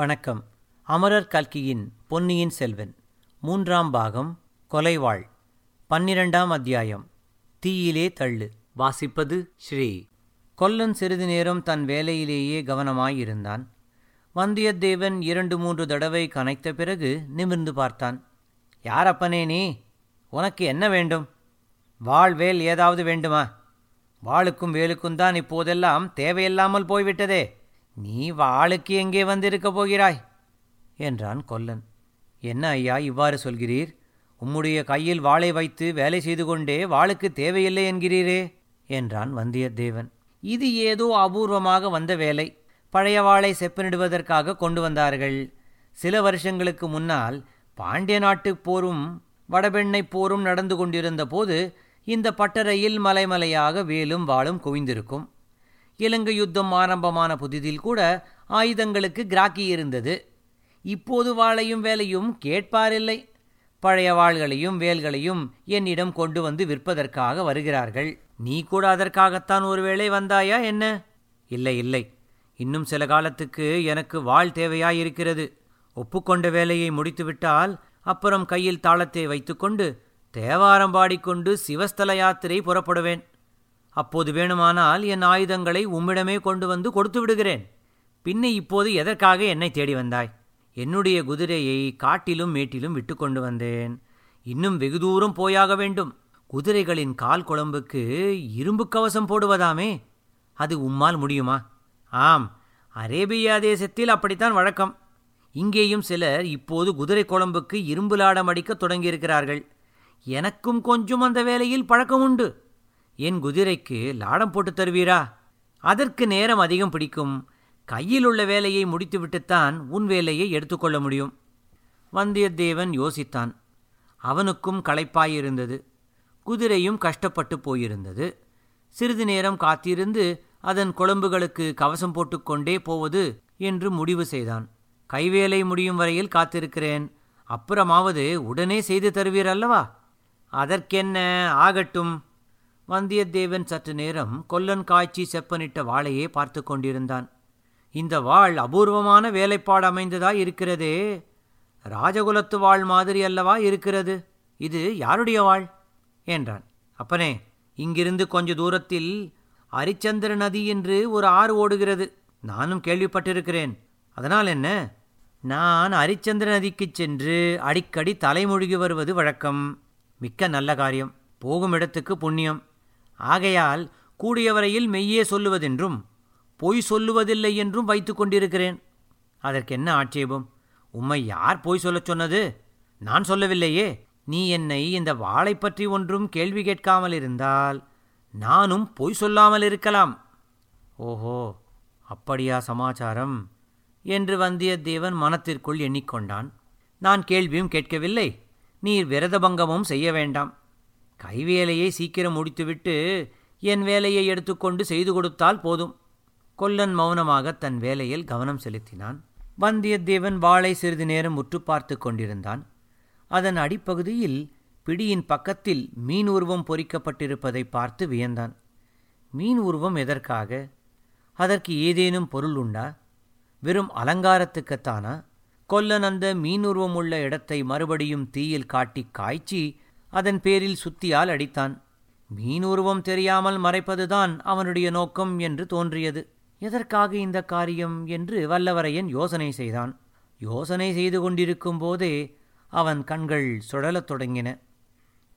வணக்கம். அமரர் கல்கியின் பொன்னியின் செல்வன் 3ஆம் பாகம் கொலைவாள் 12ஆம் அத்தியாயம் தீயிலே தள்ளு. வாசிப்பது ஸ்ரீ. கொல்லன் சிறிது நேரம் தன் வேலையிலேயே கவனமாயிருந்தான். வந்தியத்தேவன் 2-3 தடவை கனைத்த பிறகு நிமிர்ந்து பார்த்தான். யாரப்பனே நீ? உனக்கு என்ன வேண்டும்? வாள் வேல் ஏதாவது வேண்டுமா? வாளுக்கும் வேலுக்கும் தான் இப்போதெல்லாம் தேவையில்லாமல் போய்விட்டதே. நீ வாளுக்கு எங்கே வந்திருக்கப் போகிறாய் என்றான் கொல்லன். என்ன ஐயா இவ்வாறு சொல்கிறீர்? உம்முடைய கையில் வாளை வைத்து வேலை செய்து கொண்டே வாளுக்கு தேவையில்லை என்கிறீரே என்றான் வந்தியத்தேவன். இது ஏதோ அபூர்வமாக வந்த வேலை. பழைய வாளை செப்பனிடுவதற்காக கொண்டு வந்தார்கள். சில வருஷங்களுக்கு முன்னால் பாண்டிய நாட்டுப் போரும் வடபெண்ணை போரும் நடந்து கொண்டிருந்த போது இந்த பட்டறையில் மலைமலையாக வேலும் வாளும் குவிந்திருக்கும். இலங்கை யுத்தம் ஆரம்பமான புதிதில் கூட ஆயுதங்களுக்கு கிராக்கி இருந்தது. இப்போது வாளையும் வேலையும் கேட்பாரில்லை. பழைய வாள்களையும் வேல்களையும் என்னிடம் கொண்டு வந்து விற்பதற்காக வருகிறார்கள். நீ கூட அதற்காகத்தான் ஒருவேளை வந்தாயா என்ன? இல்லை இல்லை, இன்னும் சில காலத்துக்கு எனக்கு வாள் தேவையாயிருக்கிறது. ஒப்புக்கொண்ட வேலையை முடித்துவிட்டால் அப்புறம் கையில் தாளத்தை வைத்துக்கொண்டு தேவாரம் பாடிக்கொண்டு சிவஸ்தல யாத்திரை புறப்படுவேன். அப்போது வேணுமானால் என் ஆயுதங்களை உம்மிடமே கொண்டு வந்து கொடுத்து விடுகிறேன். பின்ன இப்போது எதற்காக என்னை தேடி வந்தாய்? என்னுடைய குதிரையை காட்டிலும் மேட்டிலும் விட்டு கொண்டு வந்தேன். இன்னும் வெகு தூரம் போயாக வேண்டும். குதிரைகளின் கால் குழம்புக்கு இரும்பு கவசம் போடுவதாமே, அது உம்மால் முடியுமா? ஆம், அரேபியா தேசத்தில் அப்படித்தான் வழக்கம். இங்கேயும் சிலர் இப்போது குதிரை குழம்புக்கு இரும்பு லாடம் அடிக்க தொடங்கியிருக்கிறார்கள். எனக்கும் கொஞ்சம் அந்த வேலையில் பழக்கம் உண்டு. என் குதிரைக்கு லாடம் போட்டு தருவீரா? அதற்கு நேரம் அதிகம் பிடிக்கும். கையில் உள்ள வேலையை முடித்துவிட்டுத்தான் உன் வேலையை எடுத்துக்கொள்ள முடியும். வந்தியத்தேவன் யோசித்தான். அவனுக்கும் களைப்பாயிருந்தது. குதிரையும் கஷ்டப்பட்டு போயிருந்தது. சிறிது நேரம் காத்திருந்து அதன் குழம்புகளுக்கு கவசம் போட்டுக்கொண்டே போவது என்று முடிவு செய்தான். கைவேலை முடியும் வரையில் காத்திருக்கிறேன். அப்புறமாவது உடனே செய்து தருவீர் அல்லவா? அதற்கென்ன, ஆகட்டும். வந்தியத்தேவன் சற்று நேரம் கொல்லன் காய்ச்சி செப்பனிட்ட வாளையே பார்த்து கொண்டிருந்தான். இந்த வாள் அபூர்வமான வேலைப்பாடு அமைந்ததாய் இருக்கிறதே. ராஜகுலத்து வாள் மாதிரி அல்லவா இருக்கிறது. இது யாருடைய வாள் என்றான். அப்பனே, இங்கிருந்து கொஞ்ச தூரத்தில் ஹரிச்சந்திர நதி என்று ஒரு ஆறு ஓடுகிறது. நானும் கேள்விப்பட்டிருக்கிறேன். அதனால் என்ன? நான் ஹரிச்சந்திர நதிக்கு சென்று அடிக்கடி தலைமொழிகி வருவது வழக்கம். மிக்க நல்ல காரியம், போகும் இடத்துக்கு புண்ணியம். ஆகையால் கூடியவரையில் மெய்யே சொல்லுவதென்றும் பொய் சொல்லுவதில்லை என்றும் வைத்து கொண்டிருக்கிறேன். அதற்கென்ன ஆட்சேபம்? உம்மை யார் பொய் சொல்லச் சொன்னது? நான் சொல்லவில்லையே. நீ என்னை இந்த வாளை பற்றி ஒன்றும் கேள்வி கேட்காமல் இருந்தால் நானும் பொய் சொல்லாமல் இருக்கலாம். ஓஹோ, அப்படியா சமாச்சாரம் என்று வந்தியத்தேவன் மனத்திற்குள் எண்ணிக்கொண்டான். நான் கேள்வியும் கேட்கவில்லை. நீர் விரதபங்கமும் செய்ய வேண்டாம். கைவேலையை சீக்கிரம் முடித்துவிட்டு என் வேலையை எடுத்துக்கொண்டு செய்து கொடுத்தால் போதும். கொல்லன் மௌனமாக தன் வேலையில் கவனம் செலுத்தினான். வந்தியத்தேவன் வாளை சிறிது நேரம் உற்று பார்த்து கொண்டிருந்தான். அதன் அடிப்பகுதியில் பிடியின் பக்கத்தில் மீன் உருவம் பொறிக்கப்பட்டிருப்பதை பார்த்து வியந்தான். மீன் உருவம் எதற்காக? அதற்கு ஏதேனும் பொருள் உண்டா? வெறும் அலங்காரத்துக்குத்தானா? கொல்லன் அந்த மீன் உருவம் உள்ள இடத்தை மறுபடியும் தீயில் காட்டி காய்ச்சி அதன் பேரில் சுத்தியால் அடித்தான். மீன் உருவம் தெரியாமல் மறைப்பதுதான் அவனுடைய நோக்கம் என்று தோன்றியது. எதற்காக இந்த காரியம் என்று வல்லவரையன் யோசனை செய்தான். யோசனை செய்து கொண்டிருக்கும் போதே அவன் கண்கள் சுழலத் தொடங்கின.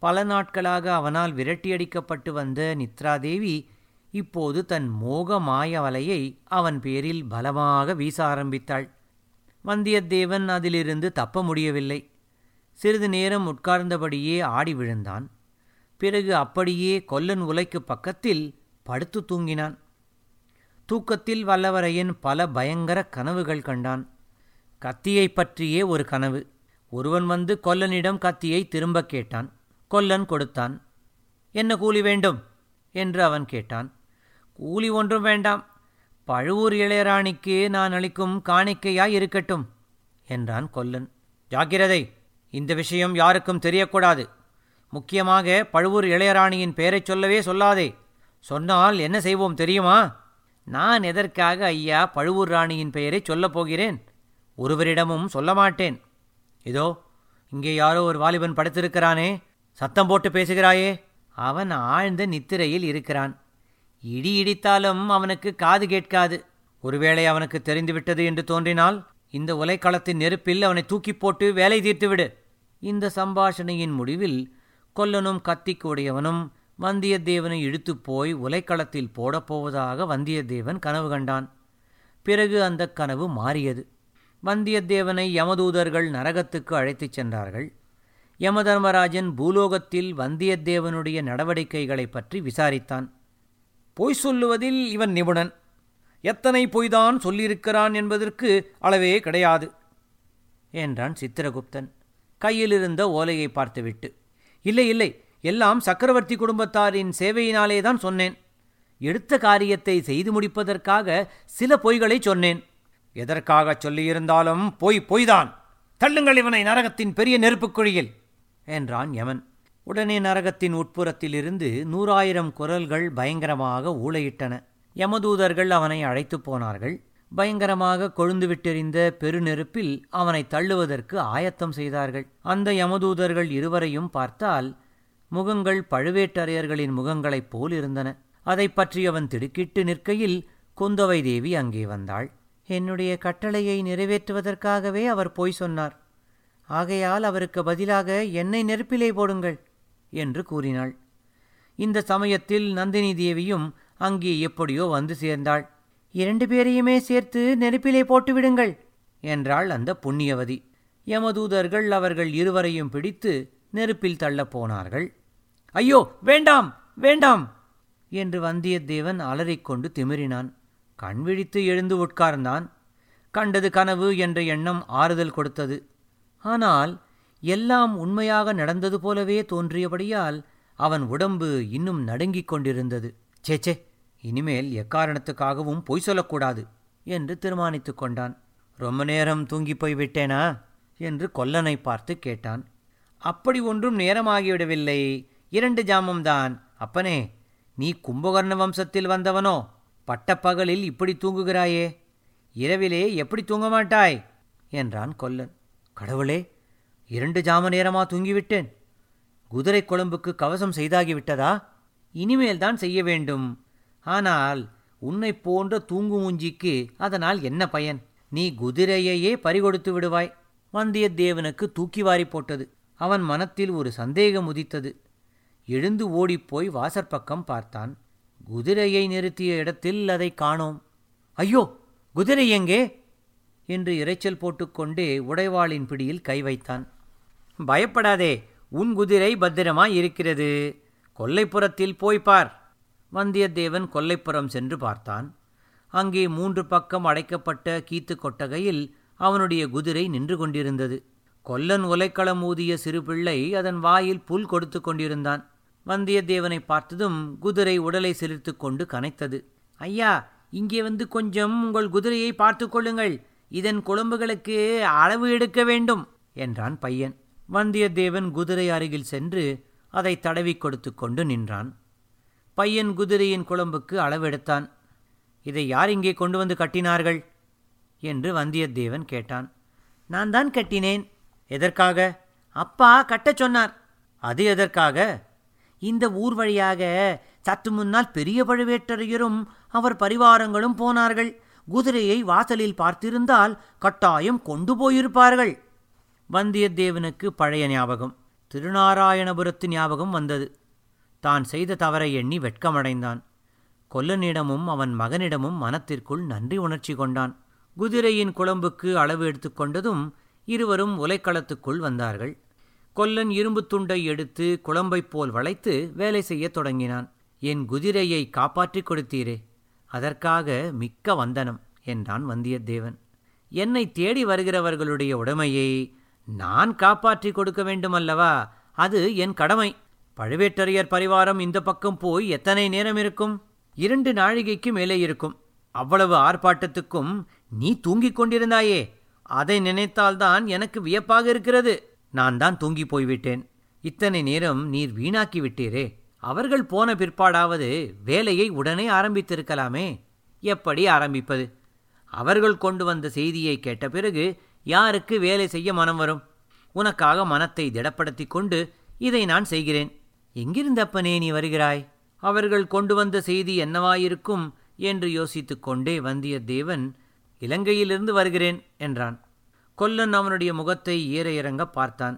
பல நாட்களாக அவனால் விரட்டியடிக்கப்பட்டு வந்த நித்ரா தேவி இப்போது தன் மோக மாய வலையை அவன் பேரில் பலமாக வீச ஆரம்பித்தாள். வந்தியத்தேவன் அதிலிருந்து தப்ப முடியவில்லை. சிறிது நேரம் உட்கார்ந்தபடியே ஆடி விழுந்தான். பிறகு அப்படியே கொல்லன் உலைக்கு பக்கத்தில் படுத்து தூங்கினான். தூக்கத்தில் வல்லவரையன் பல பயங்கர கனவுகள் கண்டான். கத்தியை பற்றியே ஒரு கனவு. ஒருவன் வந்து கொல்லனிடம் கத்தியை திரும்ப கேட்டான். கொல்லன் கொடுத்தான். என்ன கூலி வேண்டும் என்று அவன் கேட்டான். கூலி ஒன்றும் வேண்டாம், பழுவூர் இளையராணிக்கு நான் அளிக்கும் காணிக்கையாய் இருக்கட்டும் என்றான் கொல்லன். ஜாக்கிரதை, இந்த விஷயம் யாருக்கும் தெரியக்கூடாது. முக்கியமாக பழுவூர் இளையராணியின் பெயரை சொல்லவே சொல்லாதே. சொன்னால் என்ன செய்வோம் தெரியுமா? நான் எதற்காக ஐயா பழுவூர் ராணியின் பெயரை சொல்லப் போகிறேன்? ஒருவரிடமும் சொல்ல மாட்டேன். இதோ இங்கே யாரோ ஒரு வாலிபன் படுத்திருக்கிறானே, சத்தம் போட்டு பேசுகிறாயே. அவன் ஆழ்ந்த நித்திரையில் இருக்கிறான். இடி இடித்தாலும் அவனுக்கு காது கேட்காது. ஒருவேளை அவனுக்கு தெரிந்துவிட்டது என்று தோன்றினால் இந்த உலைக்களத்தின் நெருப்பில் அவனை தூக்கி போட்டு வேலை தீர்த்துவிடு. இந்த சம்பாஷணையின் முடிவில் கொல்லனும் கத்திக்குடையவனும் வந்தியத்தேவனை இழுத்து போய் உலைக்களத்தில் போடப்போவதாக வந்தியத்தேவன் கனவு கண்டான். பிறகு அந்த கனவு மாறியது. வந்தியத்தேவனை யமதூதர்கள் நரகத்துக்கு அழைத்துச் சென்றார்கள். யமதர்மராஜன் பூலோகத்தில் வந்தியத்தேவனுடைய நடவடிக்கைகளை பற்றி விசாரித்தான். பொய் சொல்லுவதில் இவன் நிபுணன். எத்தனை பொய்தான் சொல்லியிருக்கிறான் என்பதற்கு அளவே கிடையாது என்றான் சித்திரகுப்தன் கையிலிருந்த ஓலையை பார்த்துவிட்டு. இல்லை இல்லை, எல்லாம் சக்கரவர்த்தி குடும்பத்தாரின் சேவையினாலே தான் சொன்னேன். எடுத்த காரியத்தை செய்து முடிப்பதற்காக சில பொய்களை சொன்னேன். எதற்காக சொல்லியிருந்தாலும் பொய் பொய்தான். தள்ளுங்கள் இவனை நரகத்தின் பெரிய நெருப்புக்குழியில் என்றான் யமன். உடனே நரகத்தின் உட்புறத்திலிருந்து 100,000 குரல்கள் பயங்கரமாக ஊளையிட்டன. யமதூதர்கள் அவனை அழைத்து போனார்கள். பயங்கரமாக கொழுந்துவிட்டெறிந்த பெருநெருப்பில் அவனை தள்ளுவதற்கு ஆயத்தம் செய்தார்கள். அந்த யமதூதர்கள் இருவரையும் பார்த்தால் முகங்கள் பழுவேட்டரையர்களின் முகங்களைப் போல் இருந்தன. அதை பற்றி அவன் திடுக்கிட்டு நிற்கையில் குந்தவை தேவி அங்கே வந்தாள். என்னுடைய கட்டளையை நிறைவேற்றுவதற்காகவே அவர் போய் சொன்னார். ஆகையால் அவருக்கு பதிலாக என்னை நெருப்பிலே போடுங்கள் என்று கூறினாள். இந்த சமயத்தில் நந்தினி தேவியும் அங்கே எப்படியோ வந்து சேர்ந்தாள். 2 பேரையுமே சேர்த்து நெருப்பிலே போட்டுவிடுங்கள் என்றாள் அந்த புண்ணியவதி. யமதூதர்கள் அவர்கள் இருவரையும் பிடித்து நெருப்பில் தள்ளப்போனார்கள். ஐயோ, வேண்டாம் வேண்டாம் என்று வந்தியத்தேவன் அலறிக்கொண்டு திமிரினான். கண் விழித்து எழுந்து உட்கார்ந்தான். கண்டது கனவு என்ற எண்ணம் ஆறுதல் கொடுத்தது. ஆனால் எல்லாம் உண்மையாக நடந்தது போலவே தோன்றியபடியால் அவன் உடம்பு இன்னும் நடுங்கிக் கொண்டிருந்தது. சேச்சே, இனிமேல் எக்காரணத்துக்காகவும் பொய் சொல்லக்கூடாது என்று தீர்மானித்து கொண்டான். ரொம்ப நேரம் தூங்கி போய்விட்டேனா என்று கொல்லனை பார்த்து கேட்டான். அப்படி ஒன்றும் நேரமாகிவிடவில்லை, 2 ஜாமம்தான். அப்பனே, நீ கும்பகர்ண வம்சத்தில் வந்தவனோ? பட்டப்பகலில் இப்படி தூங்குகிறாயே, இரவிலே எப்படி தூங்க மாட்டாய் என்றான் கொல்லன். கடவுளே, 2 ஜாம நேரமா தூங்கிவிட்டேன். குதிரை கொழும்புக்கு கவசம் செய்தாகிவிட்டதா? இனிமேல்தான் செய்ய வேண்டும். ஆனால் உன்னை போன்ற தூங்குமூஞ்சிக்கு அதனால் என்ன பயன்? நீ குதிரையையே பறிகொடுத்து விடுவாய். வந்தியத்தேவனுக்கு தூக்கி வாரி போட்டது. அவன் மனத்தில் ஒரு சந்தேகம் உதித்தது. எழுந்து ஓடிப்போய் வாசற்பக்கம் பார்த்தான். குதிரையை நிறுத்திய இடத்தில் அதை காணோம். ஐயோ, குதிரை எங்கே என்று இரைச்சல் போட்டுக்கொண்டே உடைவாளின் பிடியில் கை வைத்தான். பயப்படாதே, உன் குதிரை பத்திரமாய் இருக்கிறது. கொல்லைப்புறத்தில் போய்பார். வந்தியத்தேவன் கொல்லைப்புறம் சென்று பார்த்தான். அங்கே 3 பக்கம் அடைக்கப்பட்ட கீத்து கொட்டகையில் அவனுடைய குதிரை நின்று கொண்டிருந்தது. கொல்லன் உலைக்களம் ஊதிய சிறு பிள்ளை அதன் வாயில் புல் கொடுத்து கொண்டிருந்தான். வந்தியத்தேவனை பார்த்ததும் குதிரை உடலை சிலிர்த்து கொண்டு கனைத்தது. ஐயா, இங்கே வந்து கொஞ்சம் உங்கள் குதிரையை பார்த்து கொள்ளுங்கள். இதன் குழம்புகளுக்கு அளவு எடுக்க வேண்டும் என்றான் பையன். வந்தியத்தேவன் குதிரை அருகில் சென்று அதை தடவி கொடுத்து கொண்டு நின்றான். பையன் குதிரையின் குழம்புக்கு அளவெடுத்தான். இதை யார் இங்கே கொண்டு வந்து கட்டினார்கள் என்று வந்தியத்தேவன் கேட்டான். நான் தான் கட்டினேன். எதற்காக? அப்பா கட்டச் சொன்னார். அது எதற்காக? இந்த ஊர் வழியாக சற்று முன்னால் பெரிய பழுவேட்டரையரும் அவர் பரிவாரங்களும் போனார்கள். குதிரையை வாசலில் பார்த்திருந்தால் கட்டாயம் கொண்டு போயிருப்பார்கள். வந்தியத்தேவனுக்கு பழைய ஞாபகம், திருநாராயணபுரத்து ஞாபகம் வந்தது. தான் செய்த தவறை எண்ணி வெட்கமடைந்தான். கொல்லனிடமும் அவன் மகனிடமும் மனத்திற்குள் நன்றி உணர்ச்சி கொண்டான். குதிரையின் குழம்புக்கு அளவு எடுத்துக்கொண்டதும் இருவரும் உலைக்களத்துக்குள் வந்தார்கள். கொல்லன் இரும்பு துண்டை எடுத்து குழம்பைப் போல் வளைத்து வேலை செய்ய தொடங்கினான். என் குதிரையை காப்பாற்றிக் கொடுத்தீரே, அதற்காக மிக்க வந்தனம் என்றான் வந்தியத்தேவன். என்னை தேடி வருகிறவர்களுடைய உடைமையை நான் காப்பாற்றி கொடுக்க வேண்டுமல்லவா? அது என் கடமை. பழுவேட்டரையர் பரிவாரம் இந்த பக்கம் போய் எத்தனை நேரம் இருக்கும்? 2 நாழிகைக்கு மேலே இருக்கும். அவ்வளவு ஆர்ப்பாட்டத்துக்கும் நீ தூங்கிக் கொண்டிருந்தாயே, அதை நினைத்தால்தான் எனக்கு வியப்பாக இருக்கிறது. நான் தான் தூங்கி போய்விட்டேன். இத்தனை நேரம் நீர் வீணாக்கிவிட்டீரே. அவர்கள் போன பிற்பாடாவது வேலையை உடனே ஆரம்பித்திருக்கலாமே. எப்படி ஆரம்பிப்பது? அவர்கள் கொண்டு வந்த செய்தியை கேட்ட பிறகு யாருக்கு வேலை செய்ய மனம் வரும்? உனக்காக மனத்தை திடப்படுத்தி கொண்டு இதை நான் செய்கிறேன். எங்கிருந்தப்பனே நீ வருகிறாய்? அவர்கள் கொண்டு வந்த செய்தி என்னவாயிருக்கும் என்று யோசித்து கொண்டே வந்தியத்தேவன் இலங்கையிலிருந்து வருகிறேன் என்றான். கொல்லன் அவனுடைய முகத்தை ஏற இறங்க பார்த்தான்.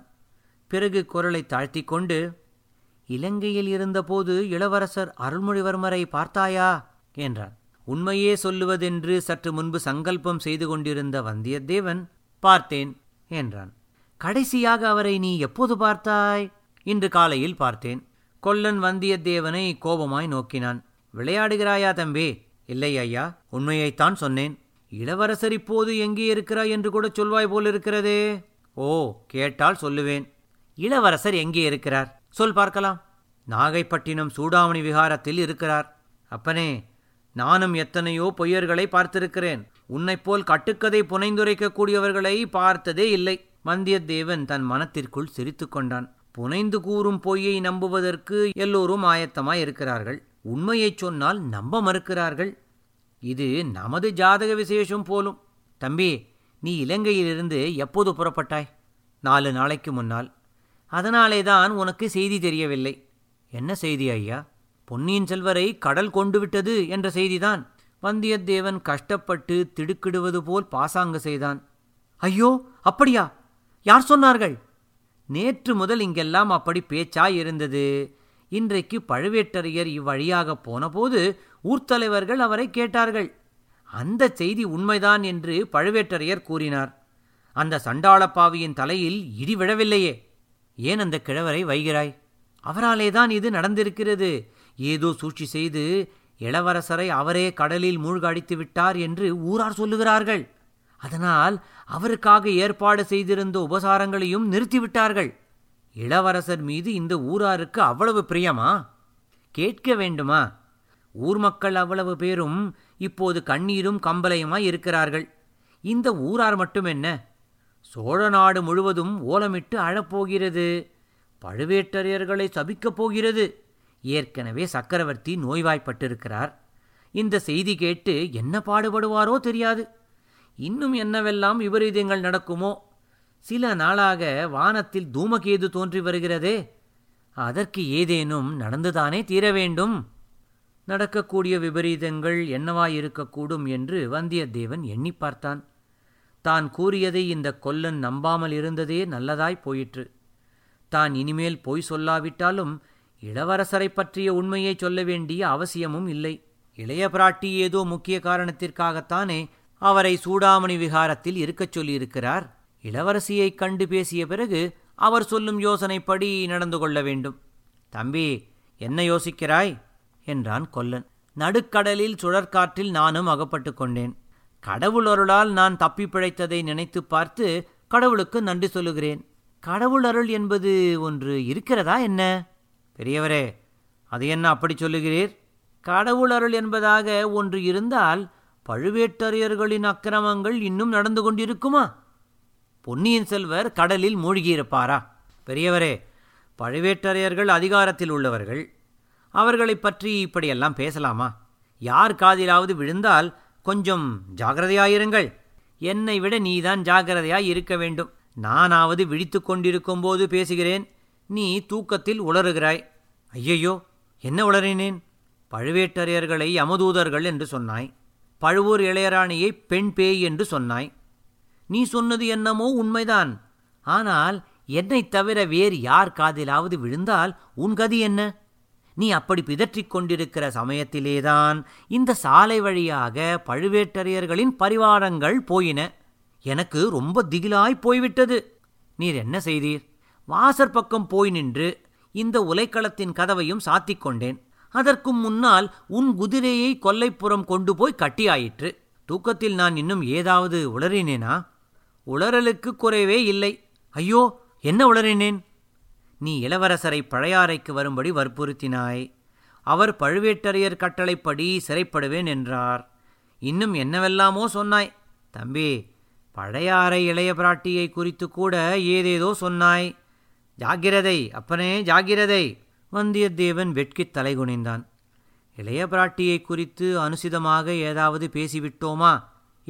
பிறகு குரலை தாழ்த்தி கொண்டு, இலங்கையில் இருந்தபோது இளவரசர் அருள்மொழிவர்மரை பார்த்தாயா என்றான். உண்மையே சொல்லுவதென்று சற்று முன்பு சங்கல்பம் செய்து கொண்டிருந்த வந்தியத்தேவன் பார்த்தேன் என்றான். கடைசியாக அவரை நீ எப்போது பார்த்தாய்? இன்று காலையில் பார்த்தேன். கொல்லன் வந்தியத்தேவனை கோபமாய் நோக்கினான். விளையாடுகிறாயா தம்பி? இல்லை ஐயா, உண்மையைத்தான் சொன்னேன். இளவரசர் இப்போது எங்கே இருக்கிறாய் என்று கூட சொல்வாய் போலிருக்கிறதே. ஓ, கேட்டால் சொல்லுவேன். இளவரசர் எங்கே இருக்கிறார்? சொல் பார்க்கலாம். நாகைப்பட்டினம் சூடாமணி விகாரத்தில் இருக்கிறார். அப்பனே, நானும் எத்தனையோ பொய்யர்களை பார்த்திருக்கிறேன். உன்னைப்போல் கட்டுக்கதை புனைந்துரைக்கக்கூடியவர்களை பார்த்ததே இல்லை. வந்தியத்தேவன் தன் மனத்திற்குள் சிரித்து கொண்டான். புனைந்து கூறும் பொய்யை நம்புவதற்கு எல்லோரும் ஆயத்தமாய் இருக்கிறார்கள். உண்மையை சொன்னால் நம்ப மறுக்கிறார்கள். இது நமது ஜாதக விசேஷம் போலும். தம்பி, நீ இலங்கையிலிருந்து எப்போது புறப்பட்டாய்? 4 நாளைக்கு முன்னால். அதனாலே தான் உனக்கு செய்தி தெரியவில்லை. என்ன செய்தி ஐயா? பொன்னியின் செல்வரை கடல் கொண்டு விட்டது என்ற செய்திதான். வந்தியத்தேவன் கஷ்டப்பட்டு திடுக்கிடுவது போல் பாசாங்கு செய்தான். ஐயோ, அப்படியா? யார் சொன்னார்கள்? நேற்று முதல் இங்கெல்லாம் அப்படி பேச்சாய் இருந்தது. இன்றைக்கு பழுவேட்டரையர் இவ்வழியாக போனபோது ஊர்த்தலைவர்கள் அவரை கேட்டார்கள். அந்த செய்தி உண்மைதான் என்று பழுவேட்டரையர் கூறினார். அந்த சண்டாளப்பாவியின் தலையில் இடி விழவில்லையே. ஏன் அந்த கிழவரை வைகிறாய்? அவராலேதான் இது நடந்திருக்கிறது. ஏதோ சூழ்ச்சி செய்து இளவரசரை அவரே கடலில் மூழ்க அடித்து விட்டார் என்று ஊரார் சொல்லுகிறார்கள். அதனால் அவருக்காக ஏற்பாடு செய்திருந்த உபசாரங்களையும் நிறுத்திவிட்டார்கள். இளவரசர் மீது இந்த ஊராருக்கு அவ்வளவு பிரியமா? கேட்க வேண்டுமா? ஊர் மக்கள் அவ்வளவு பேரும் இப்போது கண்ணீரும் கம்பலையுமாய் இருக்கிறார்கள். இந்த ஊரார் மட்டும் என்ன, சோழ நாடு முழுவதும் ஓலமிட்டு அழப்போகிறது. பழுவேட்டரையர்களை சபிக்கப் போகிறது. ஏற்கனவே சக்கரவர்த்தி நோய்வாய்ப்பட்டிருக்கிறார். இந்த செய்தி கேட்டு என்ன பாடுபடுவாரோ தெரியாது. இன்னும் என்னவெல்லாம் விபரீதங்கள் நடக்குமோ? சில நாளாக வானத்தில் தூமகேது தோன்றி வருகிறதே, அதற்கு ஏதேனும் நடந்துதானே தீர வேண்டும். நடக்கக்கூடிய விபரீதங்கள் என்னவாயிருக்கக்கூடும் என்று வந்தியத்தேவன் எண்ணி பார்த்தான். தான் கூறியதை இந்த கொல்லன் நம்பாமல் இருந்ததே நல்லதாய் போயிற்று. தான் இனிமேல் பொய் சொல்லாவிட்டாலும் இளவரசரை பற்றிய உண்மையை சொல்ல வேண்டிய அவசியமும் இல்லை. இளைய பிராட்டி ஏதோ முக்கிய காரணத்திற்காகத்தானே அவரை சூடாமணி விகாரத்தில் இருக்கச் சொல்லியிருக்கிறார். இளவரசியைக் கண்டு பேசிய பிறகு அவர் சொல்லும் யோசனைப்படி நடந்து கொள்ள வேண்டும். தம்பி, என்ன யோசிக்கிறாய் என்றான் கொல்லன். நடுக்கடலில் சுழற்காற்றில் நானும் அகப்பட்டு கொண்டேன். கடவுள் அருளால் நான் தப்பி பிழைத்ததை நினைத்து பார்த்து கடவுளுக்கு நன்றி சொல்லுகிறேன். கடவுள் அருள் என்பது ஒன்று இருக்கிறதா என்ன? பெரியவரே, அது என்ன அப்படி சொல்லுகிறீர்? கடவுள் அருள் என்பதாக ஒன்று இருந்தால் பழுவேட்டரையர்களின் அக்கிரமங்கள் இன்னும் நடந்து கொண்டிருக்குமா? பொன்னியின் செல்வர் கடலில் மூழ்கியிருப்பாரா? பெரியவரே, பழுவேட்டரையர்கள் அதிகாரத்தில் உள்ளவர்கள். அவர்களை பற்றி இப்படியெல்லாம் பேசலாமா? யார் காதிலாவது விழுந்தால் கொஞ்சம் ஜாகிரதையாயிருங்கள். என்னை விட நீதான் ஜாகிரதையாய் இருக்க வேண்டும். நானாவது விழித்து கொண்டிருக்கும் போது பேசுகிறேன், நீ தூக்கத்தில் உளறுகிறாய். ஐயையோ, என்ன உளறினேன்? பழுவேட்டரையர்களை யமதூதர்கள் என்று சொன்னாய். பழுவூர் இளையராணியை பெண் பேய் என்று சொன்னாய். நீ சொன்னது என்னமோ உண்மைதான். ஆனால் என்னை தவிர வேறு யார் காதிலாவது விழுந்தால் உன் கதி என்ன? நீ அப்படி பிதற்றிக் கொண்டிருக்கிற சமயத்திலேதான் இந்த சாலை வழியாக பழுவேட்டரையர்களின் பரிவாரங்கள் போயின. எனக்கு ரொம்ப திகிலாய் போய்விட்டது. நீர் என்ன செய்தீர்? வாசற்பக்கம் போய் நின்று இந்த உலைக்களத்தின் கதவையும் சாத்திக் கொண்டேன். அதற்கும் முன்னால் உன் குதிரையை கொல்லைப்புறம் கொண்டு போய் கட்டியாயிற்று. தூக்கத்தில் நான் இன்னும் ஏதாவது உளறினேனா? உளறலுக்கு குறைவே இல்லை. ஐயோ, என்ன உளறினேன்? நீ இளவரசரை பழையாறைக்கு வரும்படி வற்புறுத்தினாய். அவர் பழுவேட்டரையர் கட்டளைப்படி சிறைப்படுவேன் என்றார். இன்னும் என்னவெல்லாமோ சொன்னாய். தம்பி, பழையாறை இளைய பிராட்டியை குறித்து கூட ஏதேதோ சொன்னாய். ஜாகிரதை அப்பனே, ஜாகிரதை. வந்தியத்தேவன் வெட்கித் தலைகுனிந்தான். இளைய பிராட்டியை குறித்து அனுசிதமாக ஏதாவது பேசிவிட்டோமா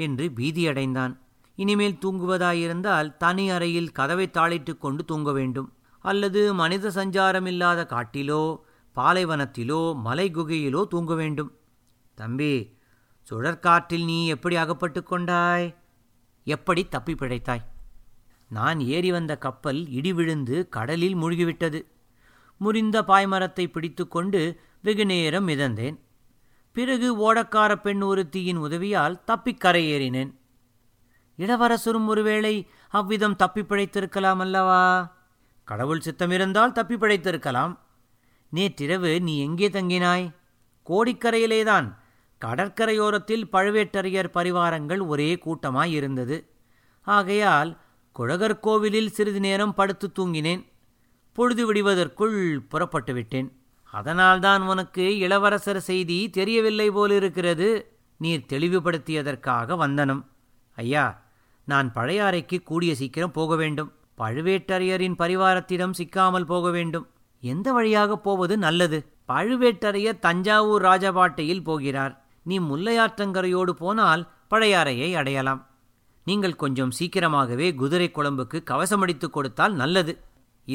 என்று பீதியடைந்தான். இனிமேல் தூங்குவதாயிருந்தால் தனி அறையில் கதவை தாளிட்டு கொண்டு தூங்க வேண்டும். அல்லது மனித சஞ்சாரமில்லாத காட்டிலோ பாலைவனத்திலோ மலை குகையிலோ தூங்க வேண்டும். தம்பி, சுழற்காற்றில் நீ எப்படி அகப்பட்டு கொண்டாய்? எப்படி தப்பி பிழைத்தாய்? நான் ஏறி வந்த கப்பல் இடிவிழுந்து கடலில் மூழ்கிவிட்டது. முறிந்த பாய்மரத்தை பிடித்து கொண்டு வெகு நேரம் மிதந்தேன். பிறகு ஓடக்கார பெண் ஒருத்தியின் உதவியால் தப்பி கரையேறினேன். இளவரசரும் ஒருவேளை அவ்விதம் தப்பி பிழைத்திருக்கலாம் அல்லவா? கடவுள் சித்தமிருந்தால் தப்பி பிழைத்திருக்கலாம். நேற்றிரவு நீ எங்கே தங்கினாய்? கோடிக்கரையிலேதான். கடற்கரையோரத்தில் பழுவேட்டரையர் பரிவாரங்கள் ஒரே கூட்டமாயிருந்தது. ஆகையால் குழகர் கோவிலில் சிறிது நேரம் படுத்து தூங்கினேன். பொழுது விடுவதற்குள் புறப்பட்டு விட்டேன். அதனால்தான் உனக்கு இளவரசர் செய்தி தெரியவில்லை போலிருக்கிறது. நீர் தெளிவுபடுத்தியதற்காக வந்தனம். ஐயா, நான் பழையாறைக்கு கூடிய சீக்கிரம் போக வேண்டும். பழுவேட்டரையரின் பரிவாரத்திடம் சிக்காமல் போக வேண்டும். எந்த வழியாக போவது நல்லது? பழுவேட்டரையர் தஞ்சாவூர் ராஜபாட்டையில் போகிறார். நீ முல்லையாற்றங்கரையோடு போனால் பழையாறையை அடையலாம். நீங்கள் கொஞ்சம் சீக்கிரமாகவே குதிரை குழம்புக்கு கவசமடித்து கொடுத்தால் நல்லது.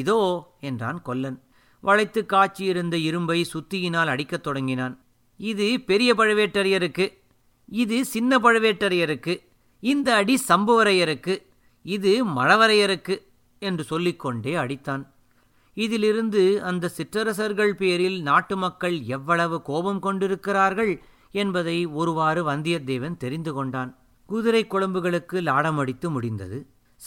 இதோ என்றான் கொல்லன். வளைத்து காய்ச்சியிருந்த இரும்பை சுத்தியினால் அடிக்கத் தொடங்கினான். இது பெரிய பழுவேட்டரையருக்கு, இது சின்ன பழுவேட்டரையருக்கு, இந்த அடி சம்புவரையருக்கு, இது மழவரையருக்கு என்று சொல்லிக்கொண்டே அடித்தான். இதிலிருந்து அந்த சிற்றரசர்கள் பேரில் நாட்டு மக்கள் எவ்வளவு கோபம் கொண்டிருக்கிறார்கள் என்பதை ஒருவாறு வந்தியத்தேவன் தெரிந்து கொண்டான். குதிரை குழம்புகளுக்கு லாடமடித்து முடிந்தது.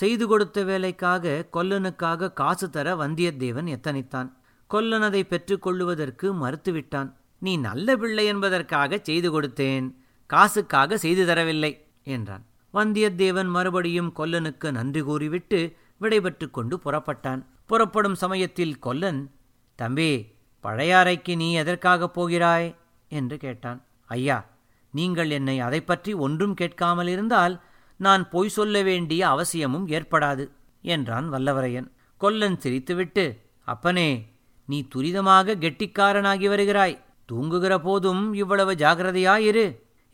செய்து கொடுத்த வேலைக்காக கொல்லனுக்காக காசு தர வந்தியத்தேவன் எத்தனித்தான். கொல்லன் அதை பெற்றுக்கொள்ளுவதற்கு மறுத்துவிட்டான். நீ நல்ல பிள்ளை என்பதற்காக செய்து கொடுத்தேன், காசுக்காக செய்து தரவில்லை என்றான். வந்தியத்தேவன் மறுபடியும் கொல்லனுக்கு நன்றி கூறிவிட்டு விடைபெற்று கொண்டு புறப்பட்டான். புறப்படும் சமயத்தில் கொல்லன், தம்பி, பழையாறைக்கு நீ எதற்காக போகிறாய் என்று கேட்டான். ஐயா, நீங்கள் என்னை அதை பற்றி ஒன்றும் கேட்காமல் இருந்தால் நான் பொய் சொல்ல வேண்டிய அவசியமும் ஏற்படாது என்றான் வல்லவரையன். கொல்லன் சிரித்துவிட்டு, அப்பனே, நீ துரிதமாக கெட்டிக்காரனாகி வருகிறாய். தூங்குகிற போதும் இவ்வளவு ஜாகிரதையாயிரு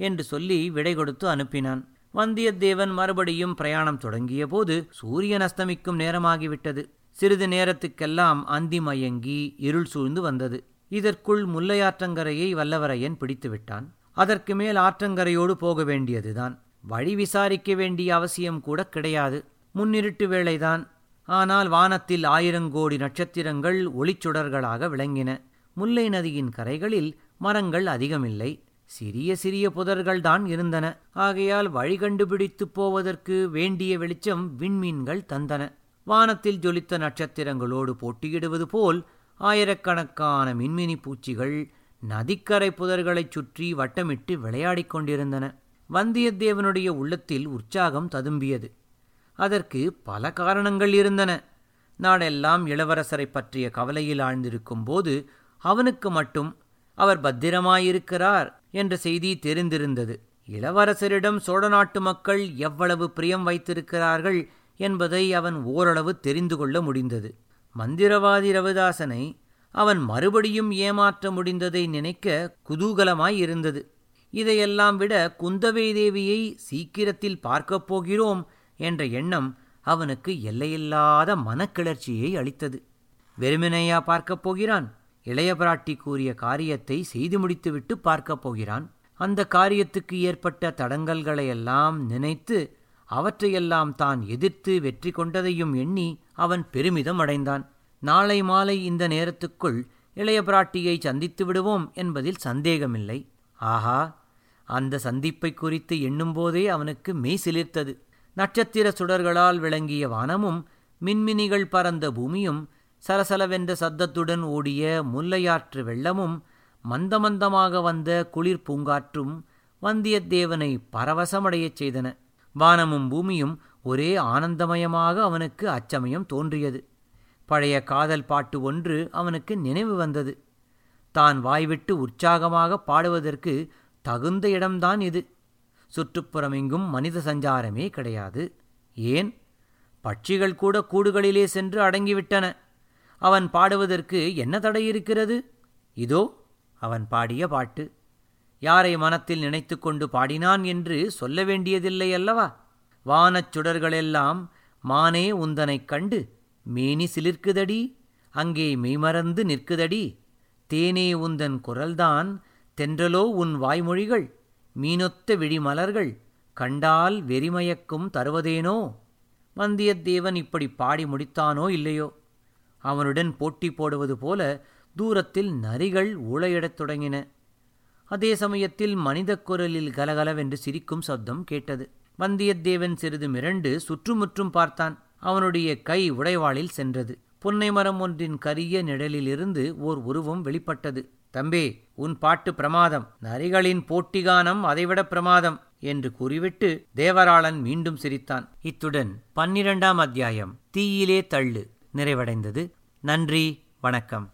என்று சொல்லி விடை கொடுத்து அனுப்பினான். வந்தியத்தேவன் மறுபடியும் பிரயாணம் தொடங்கிய போது சூரியன் அஸ்தமிக்கும் நேரமாகிவிட்டது. சிறிது நேரத்துக்கெல்லாம் அந்தி மயங்கி இருள் சூழ்ந்து வந்தது. இதற்குள் முல்லையாற்றங்கரையை வல்லவரையன் பிடித்துவிட்டான். அதற்கு மேல் ஆற்றங்கரையோடு போக வேண்டியதுதான். வழி விசாரிக்க வேண்டிய அவசியம் கூட கிடையாது. முன்னிருட்டு வேளைதான். ஆனால் வானத்தில் 1000 கோடி நட்சத்திரங்கள் ஒளிச்சுடர்களாக விளங்கின. முல்லை நதியின் கரைகளில் மரங்கள் அதிகமில்லை. சிறிய சிறிய புதர்கள்தான் இருந்தன. ஆகையால் வழி கண்டுபிடித்து போவதற்கு வேண்டிய வெளிச்சம் விண்மீன்கள் தந்தன. வானத்தில் ஜொலித்த நட்சத்திரங்களோடு போட்டியிடுவது போல் ஆயிரக்கணக்கான மின்மினி பூச்சிகள் நதிக்கரை புதர்களைச் சுற்றி வட்டமிட்டு விளையாடிக் கொண்டிருந்தன. வந்தியத்தேவனுடைய உள்ளத்தில் உற்சாகம் ததும்பியது. அதற்கு பல காரணங்கள் இருந்தன. நாடெல்லாம் இளவரசரை பற்றிய கவலையில் ஆழ்ந்திருக்கும் போது அவனுக்கு மட்டும் அவர் பத்திரமாயிருக்கிறார் என்ற செய்தி தெரிந்திருந்தது. இளவரசரிடம் சோழ நாட்டு மக்கள் எவ்வளவு பிரியம் வைத்திருக்கிறார்கள் என்பதை அவன் ஓரளவு தெரிந்து கொள்ள முடிந்தது. மந்திரவாதி ரவிதாசனை அவன் மறுபடியும் ஏமாற்ற முடிந்ததை நினைக்க குதூகலமாய் இருந்தது. இதையெல்லாம் விட குந்தவை தேவியை சீக்கிரத்தில் பார்க்கப் போகிறோம் என்ற எண்ணம் அவனுக்கு எல்லையில்லாத மனக்கிளர்ச்சியை அளித்தது. வெறுமனையா பார்க்கப் போகிறான்? இளைய பிராட்டி கூறிய காரியத்தை செய்து முடித்துவிட்டு பார்க்கப் போகிறான். அந்த காரியத்துக்கு ஏற்பட்ட தடங்கல்களையெல்லாம் நினைத்து அவற்றையெல்லாம் தான் எதிர்த்து வெற்றி கொண்டதையும் எண்ணி அவன் பெருமிதம் அடைந்தான். நாளை மாலை இந்த நேரத்துக்குள் இளைய பிராட்டியை சந்தித்து விடுவோம் என்பதில் சந்தேகமில்லை. ஆஹா, அந்த சந்திப்பை குறித்து எண்ணும்போதே அவனுக்கு மெய் சிலிர்த்தது. நட்சத்திர சுடர்களால் விளங்கிய வானமும் மின்மினிகள் பறந்த பூமியும் சலசலவென்ற சத்தத்துடன் ஓடிய முல்லையாற்று வெள்ளமும் மந்த மந்தமாக வந்த குளிர் பூங்காற்றும் வந்தியத்தேவனை பரவசமடையச் செய்தன. வானமும் பூமியும் ஒரே ஆனந்தமயமாக அவனுக்கு அச்சமயம் தோன்றியது. பழைய காதல் பாட்டு ஒன்று அவனுக்கு நினைவு வந்தது. தான் வாய்விட்டு உற்சாகமாக பாடுவதற்கு தகுந்த இடம்தான் இது. சுற்றுப்புறமெங்கும் மனித சஞ்சாரமே கிடையாது. ஏன், பட்சிகள் கூட கூடுகளிலே சென்று அடங்கிவிட்டன. அவன் பாடுவதற்கு என்ன தடை இருக்கிறது? இதோ அவன் பாடிய பாட்டு. யாரை மனத்தில் நினைத்து கொண்டு பாடினான் என்று சொல்ல வேண்டியதில்லை அல்லவா? வானச் சுடர்களெல்லாம் மானே உந்தனைக் கண்டு மேனி சிலிர்க்குதடி, அங்கே மெய்மறந்து நிற்குதடி. தேனே உந்தன் குரல்தான், தென்றலோ உன் வாய்மொழிகள், மீனொத்த விழிமலர்கள் கண்டால் வெறிமயக்கும் தருவதேனோ. வந்தியத்தேவன் இப்படி பாடி முடித்தானோ இல்லையோ, அவனுடன் போட்டி போடுவது போல தூரத்தில் நரிகள் ஊளையிடத் தொடங்கின. அதே சமயத்தில் மனித குரலில் கலகலவென்று சிரிக்கும் சப்தம் கேட்டது. வந்தியத்தேவன் சிறிது மிரண்டு சுற்றுமுற்றும் பார்த்தான். அவனுடைய கை உடைவாளில் சென்றது. புன்னை மரம் ஒன்றின் கரிய நிழலிலிருந்து ஓர் உருவம் வெளிப்பட்டது. தம்பே, உன் பாட்டு பிரமாதம், நரிகளின் போட்டிகானம் அதைவிட பிரமாதம் என்று கூறிவிட்டு தேவராளன் மீண்டும் சிரித்தான். இத்துடன் 12ஆம் அத்தியாயம் தீயிலே தள்ளு நிறைவடைந்தது. நன்றி, வணக்கம்.